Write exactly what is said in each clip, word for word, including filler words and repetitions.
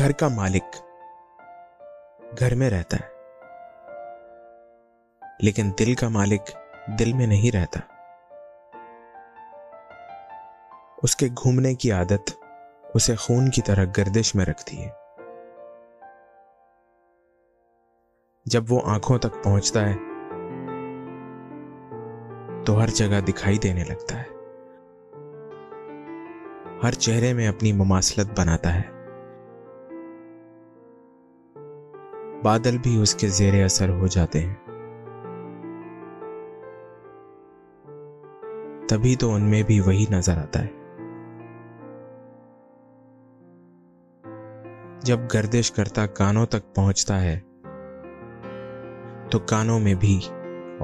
گھر کا مالک گھر میں رہتا ہے لیکن دل کا مالک دل میں نہیں رہتا۔ اس کے گھومنے کی عادت اسے خون کی طرح گردش میں رکھتی ہے۔ جب وہ آنکھوں تک پہنچتا ہے تو ہر جگہ دکھائی دینے لگتا ہے، ہر چہرے میں اپنی مماثلت بناتا ہے۔ بادل بھی اس کے زیر اثر ہو جاتے ہیں، تبھی تو ان میں بھی وہی نظر آتا ہے۔ جب گردش کرتا کانوں تک پہنچتا ہے تو کانوں میں بھی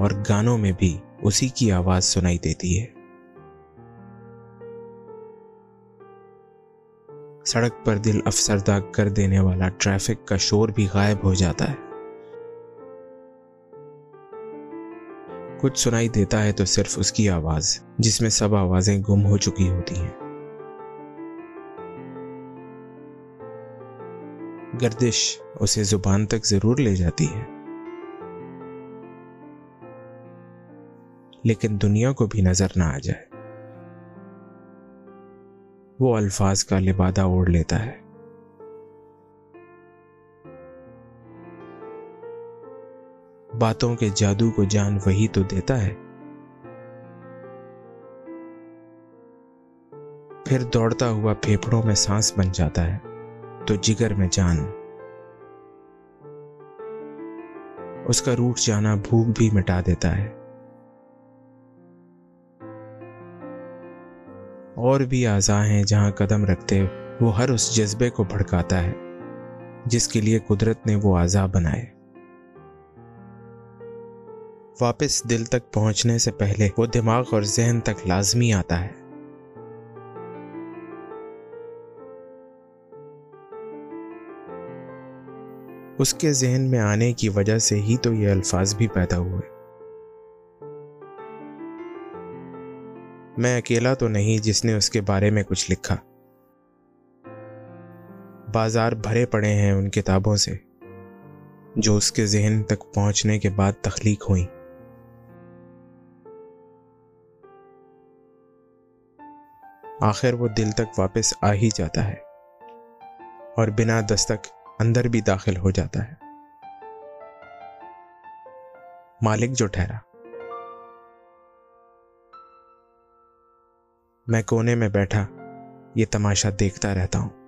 اور گانوں میں بھی اسی کی آواز سنائی دیتی ہے۔ سڑک پر دل افسردہ کر دینے والا ٹریفک کا شور بھی غائب ہو جاتا ہے۔ کچھ سنائی دیتا ہے تو صرف اس کی آواز، جس میں سب آوازیں گم ہو چکی ہوتی ہیں۔ گردش اسے زبان تک ضرور لے جاتی ہے لیکن دنیا کو بھی نظر نہ آ جائے۔ وہ الفاظ کا لبادہ اوڑھ لیتا ہے۔ باتوں کے جادو کو جان وہی تو دیتا ہے۔ پھر دوڑتا ہوا پھیپھڑوں میں سانس بن جاتا ہے تو جگر میں جان۔ اس کا روٹ جانا بھوک بھی مٹا دیتا ہے۔ اور بھی اعضاء ہیں جہاں قدم رکھتے وہ ہر اس جذبے کو بھڑکاتا ہے جس کے لیے قدرت نے وہ اعضاء بنائے۔ واپس دل تک پہنچنے سے پہلے وہ دماغ اور ذہن تک لازمی آتا ہے۔ اس کے ذہن میں آنے کی وجہ سے ہی تو یہ الفاظ بھی پیدا ہوئے۔ میں اکیلا تو نہیں جس نے اس کے بارے میں کچھ لکھا۔ بازار بھرے پڑے ہیں ان کتابوں سے جو اس کے ذہن تک پہنچنے کے بعد تخلیق ہوئیں۔ آخر وہ دل تک واپس آ ہی جاتا ہے اور بنا دستک اندر بھی داخل ہو جاتا ہے۔ مالک جو ٹھہرا۔ میں کونے میں بیٹھا یہ تماشا دیکھتا رہتا ہوں۔